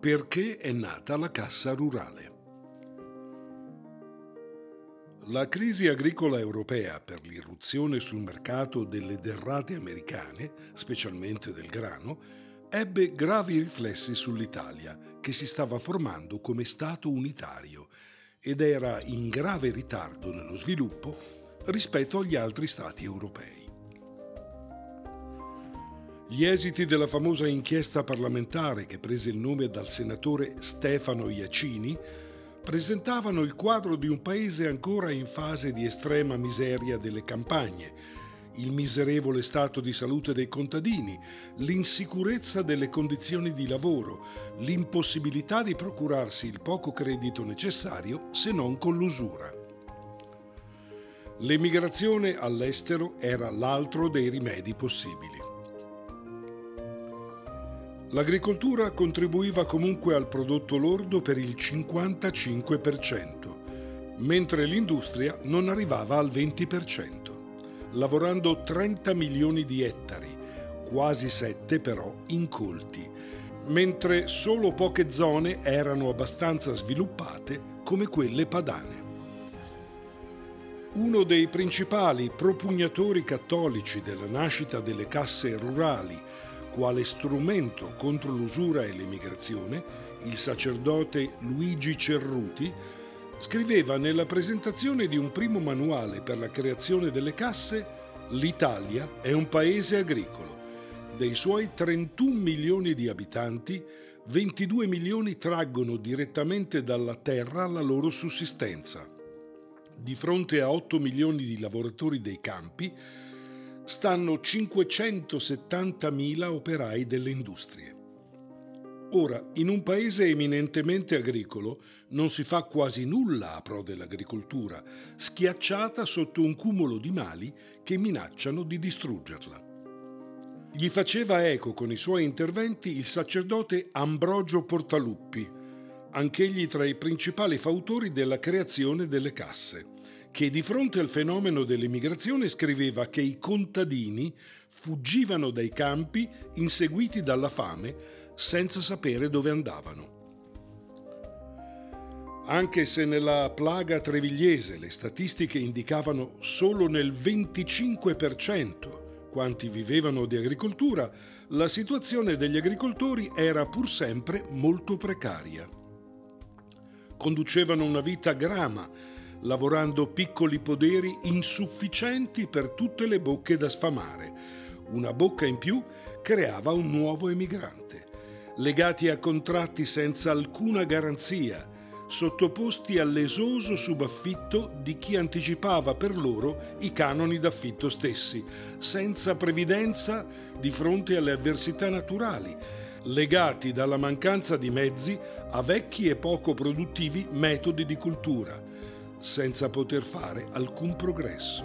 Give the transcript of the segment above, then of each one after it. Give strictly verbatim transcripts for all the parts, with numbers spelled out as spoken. Perché è nata la Cassa Rurale? La crisi agricola europea per l'irruzione sul mercato delle derrate americane, specialmente del grano, ebbe gravi riflessi sull'Italia, che si stava formando come Stato unitario ed era in grave ritardo nello sviluppo rispetto agli altri Stati europei. Gli esiti della famosa inchiesta parlamentare, che prese il nome dal senatore Stefano Iacini, presentavano il quadro di un paese ancora in fase di estrema miseria delle campagne, il miserevole stato di salute dei contadini, l'insicurezza delle condizioni di lavoro, l'impossibilità di procurarsi il poco credito necessario se non con l'usura. L'emigrazione all'estero era l'altro dei rimedi possibili. L'agricoltura contribuiva comunque al prodotto lordo per il cinquantacinque per cento, mentre l'industria non arrivava al venti per cento, lavorando trenta milioni di ettari, quasi sette però incolti, mentre solo poche zone erano abbastanza sviluppate come quelle padane. Uno dei principali propugnatori cattolici della nascita delle casse rurali quale strumento contro l'usura e l'emigrazione, il sacerdote Luigi Cerruti scriveva nella presentazione di un primo manuale per la creazione delle casse: «L'Italia è un paese agricolo. Dei suoi trentuno milioni di abitanti, ventidue milioni traggono direttamente dalla terra la loro sussistenza. Di fronte a otto milioni di lavoratori dei campi, stanno cinquecentosettantamila operai delle industrie. Ora, in un paese eminentemente agricolo non si fa quasi nulla a pro dell'agricoltura, schiacciata sotto un cumulo di mali che minacciano di distruggerla». Gli faceva eco con i suoi interventi il sacerdote Ambrogio Portaluppi, anch'egli tra i principali fautori della creazione delle casse, che di fronte al fenomeno dell'emigrazione scriveva che i contadini fuggivano dai campi inseguiti dalla fame senza sapere dove andavano. Anche se nella plaga trevigliese le statistiche indicavano solo nel venticinque per cento quanti vivevano di agricoltura, la situazione degli agricoltori era pur sempre molto precaria. Conducevano una vita grama, lavorando piccoli poderi insufficienti per tutte le bocche da sfamare. Una bocca in più creava un nuovo emigrante, legati a contratti senza alcuna garanzia, sottoposti all'esoso subaffitto di chi anticipava per loro i canoni d'affitto stessi, senza previdenza di fronte alle avversità naturali, legati dalla mancanza di mezzi a vecchi e poco produttivi metodi di coltura, senza poter fare alcun progresso.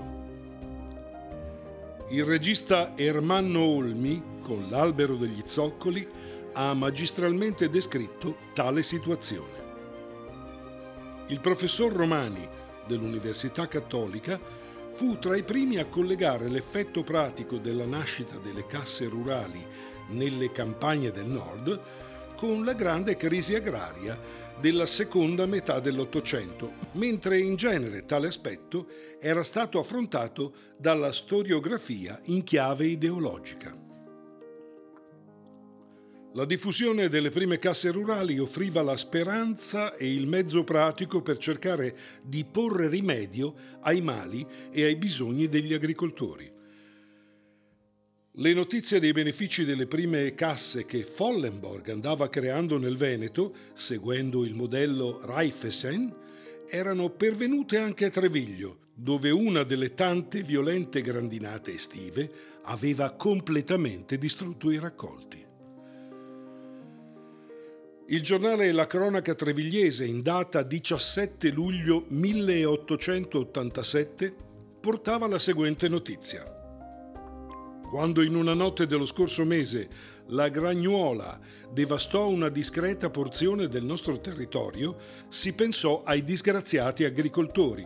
Il regista Ermanno Olmi, con L'albero degli zoccoli, ha magistralmente descritto tale situazione. Il professor Romani dell'Università Cattolica fu tra i primi a collegare l'effetto pratico della nascita delle casse rurali nelle campagne del nord con la grande crisi agraria della seconda metà dell'Ottocento, mentre in genere tale aspetto era stato affrontato dalla storiografia in chiave ideologica. La diffusione delle prime casse rurali offriva la speranza e il mezzo pratico per cercare di porre rimedio ai mali e ai bisogni degli agricoltori. Le notizie dei benefici delle prime casse che Follenborg andava creando nel Veneto, seguendo il modello Raiffeisen, erano pervenute anche a Treviglio, dove una delle tante violente grandinate estive aveva completamente distrutto i raccolti. Il giornale La Cronaca Trevigliese, in data diciassette luglio milleottocentottantasette, portava la seguente notizia. Quando in una notte dello scorso mese la gragnuola devastò una discreta porzione del nostro territorio, si pensò ai disgraziati agricoltori,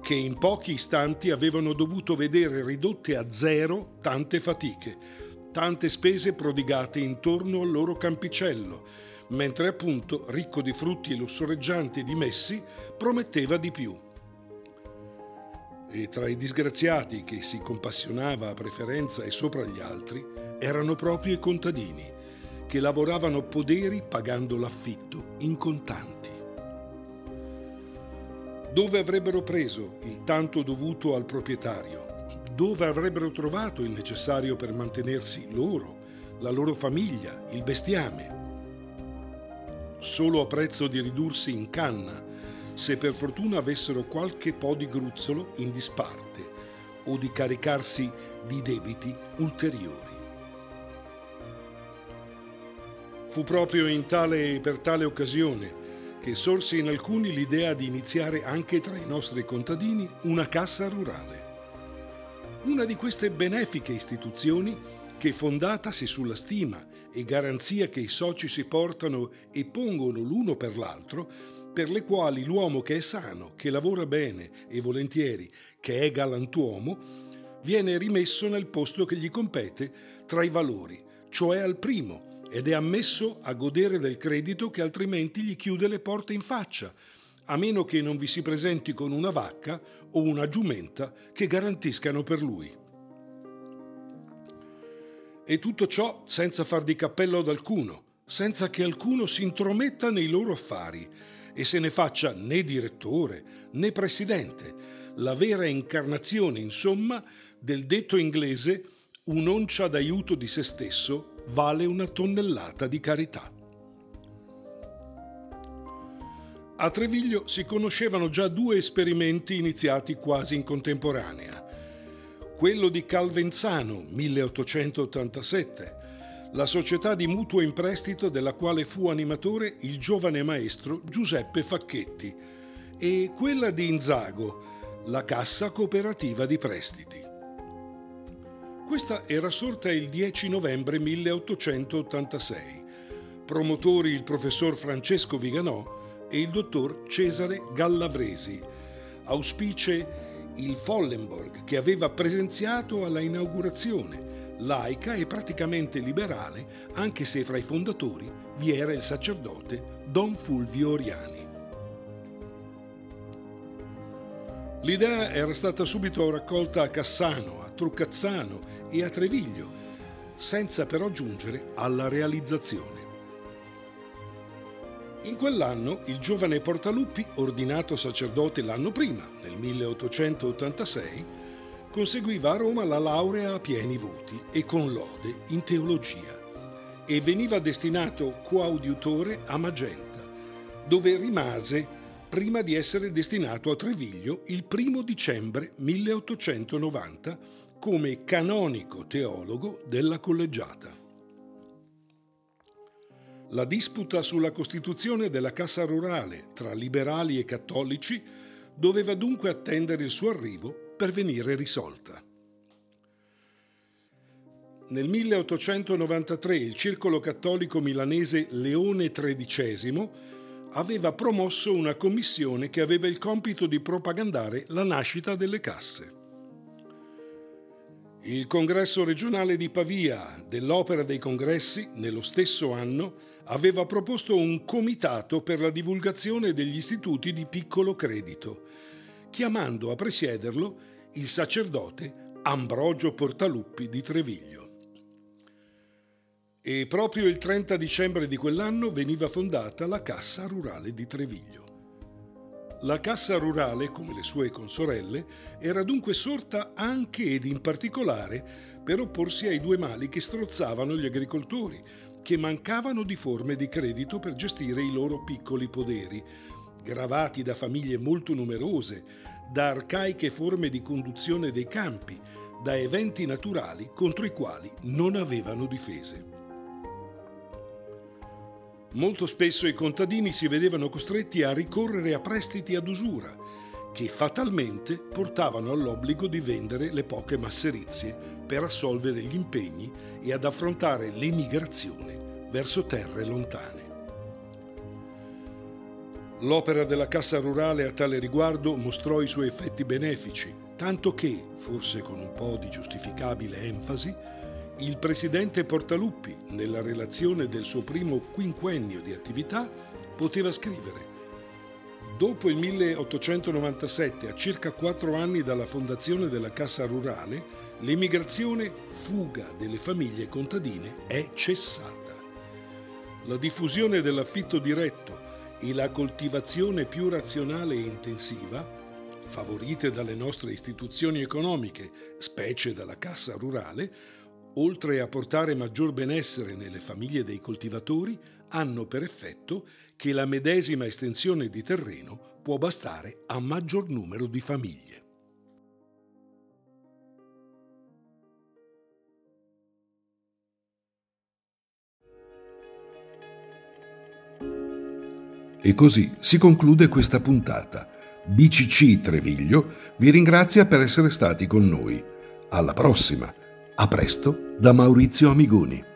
che in pochi istanti avevano dovuto vedere ridotte a zero tante fatiche, tante spese prodigate intorno al loro campicello, mentre appunto, ricco di frutti e lussureggiante e di messi, prometteva di più. E tra i disgraziati che si compassionava a preferenza e sopra gli altri erano proprio i contadini, che lavoravano poderi pagando l'affitto in contanti. Dove avrebbero preso il tanto dovuto al proprietario? Dove avrebbero trovato il necessario per mantenersi loro, la loro famiglia, il bestiame? Solo a prezzo di ridursi in canna, se per fortuna avessero qualche po' di gruzzolo in disparte o di caricarsi di debiti ulteriori. Fu proprio in tale e per tale occasione che sorse in alcuni l'idea di iniziare anche tra i nostri contadini una cassa rurale. Una di queste benefiche istituzioni che, fondatasi sulla stima e garanzia che i soci si portano e pongono l'uno per l'altro, per le quali l'uomo che è sano, che lavora bene e volentieri, che è galantuomo, viene rimesso nel posto che gli compete tra i valori, cioè al primo, ed è ammesso a godere del credito che altrimenti gli chiude le porte in faccia, a meno che non vi si presenti con una vacca o una giumenta che garantiscano per lui. E tutto ciò senza far di cappello ad alcuno, senza che alcuno si intrometta nei loro affari e se ne faccia né direttore né presidente, la vera incarnazione, insomma, del detto inglese un'oncia d'aiuto di se stesso vale una tonnellata di carità. A Treviglio si conoscevano già due esperimenti iniziati quasi in contemporanea. Quello di Calvenzano, milleottocentottantasette, la società di mutuo in prestito della quale fu animatore il giovane maestro Giuseppe Facchetti, e quella di Inzago, la Cassa Cooperativa di Prestiti. Questa era sorta il dieci novembre milleottocentottantasei, promotori il professor Francesco Viganò e il dottor Cesare Gallavresi, auspice il Follenborg, che aveva presenziato alla inaugurazione, laica e praticamente liberale, anche se fra i fondatori vi era il sacerdote Don Fulvio Oriani. L'idea era stata subito raccolta a Cassano, Trucazzano e a Treviglio, senza però giungere alla realizzazione. In quell'anno il giovane Portaluppi, ordinato sacerdote l'anno prima, nel milleottocentottantasei, conseguiva a Roma la laurea a pieni voti e con lode in teologia e veniva destinato coadiutore a Magenta, dove rimase prima di essere destinato a Treviglio il primo dicembre milleottocentonovanta come canonico teologo della collegiata. La disputa sulla costituzione della Cassa Rurale tra liberali e cattolici doveva dunque attendere il suo arrivo per venire risolta. Nel milleottocentonovantatré il circolo cattolico milanese Leone tredicesimo aveva promosso una commissione che aveva il compito di propagandare la nascita delle casse. Il congresso regionale di Pavia dell'Opera dei Congressi, nello stesso anno, aveva proposto un comitato per la divulgazione degli istituti di piccolo credito, chiamando a presiederlo il sacerdote Ambrogio Portaluppi di Treviglio. E proprio il trenta dicembre di quell'anno veniva fondata la Cassa Rurale di Treviglio. La Cassa Rurale, come le sue consorelle, era dunque sorta anche ed in particolare per opporsi ai due mali che strozzavano gli agricoltori, che mancavano di forme di credito per gestire i loro piccoli poderi, gravati da famiglie molto numerose, da arcaiche forme di conduzione dei campi, da eventi naturali contro i quali non avevano difese. Molto spesso i contadini si vedevano costretti a ricorrere a prestiti ad usura, che fatalmente portavano all'obbligo di vendere le poche masserizie per assolvere gli impegni e ad affrontare l'emigrazione verso terre lontane. L'opera della Cassa Rurale a tale riguardo mostrò i suoi effetti benefici, tanto che, forse con un po' di giustificabile enfasi, Il presidente Portaluppi, nella relazione del suo primo quinquennio di attività, poteva scrivere: dopo il milleottocentonovantasette, a circa quattro anni dalla fondazione della Cassa Rurale, l'emigrazione fuga delle famiglie contadine è cessata. La diffusione dell'affitto diretto e la coltivazione più razionale e intensiva, favorite dalle nostre istituzioni economiche, specie dalla Cassa Rurale, oltre a portare maggior benessere nelle famiglie dei coltivatori, hanno per effetto che la medesima estensione di terreno può bastare a maggior numero di famiglie. E così si conclude questa puntata. B C C Treviglio vi ringrazia per essere stati con noi. Alla prossima! A presto da Maurizio Amigoni.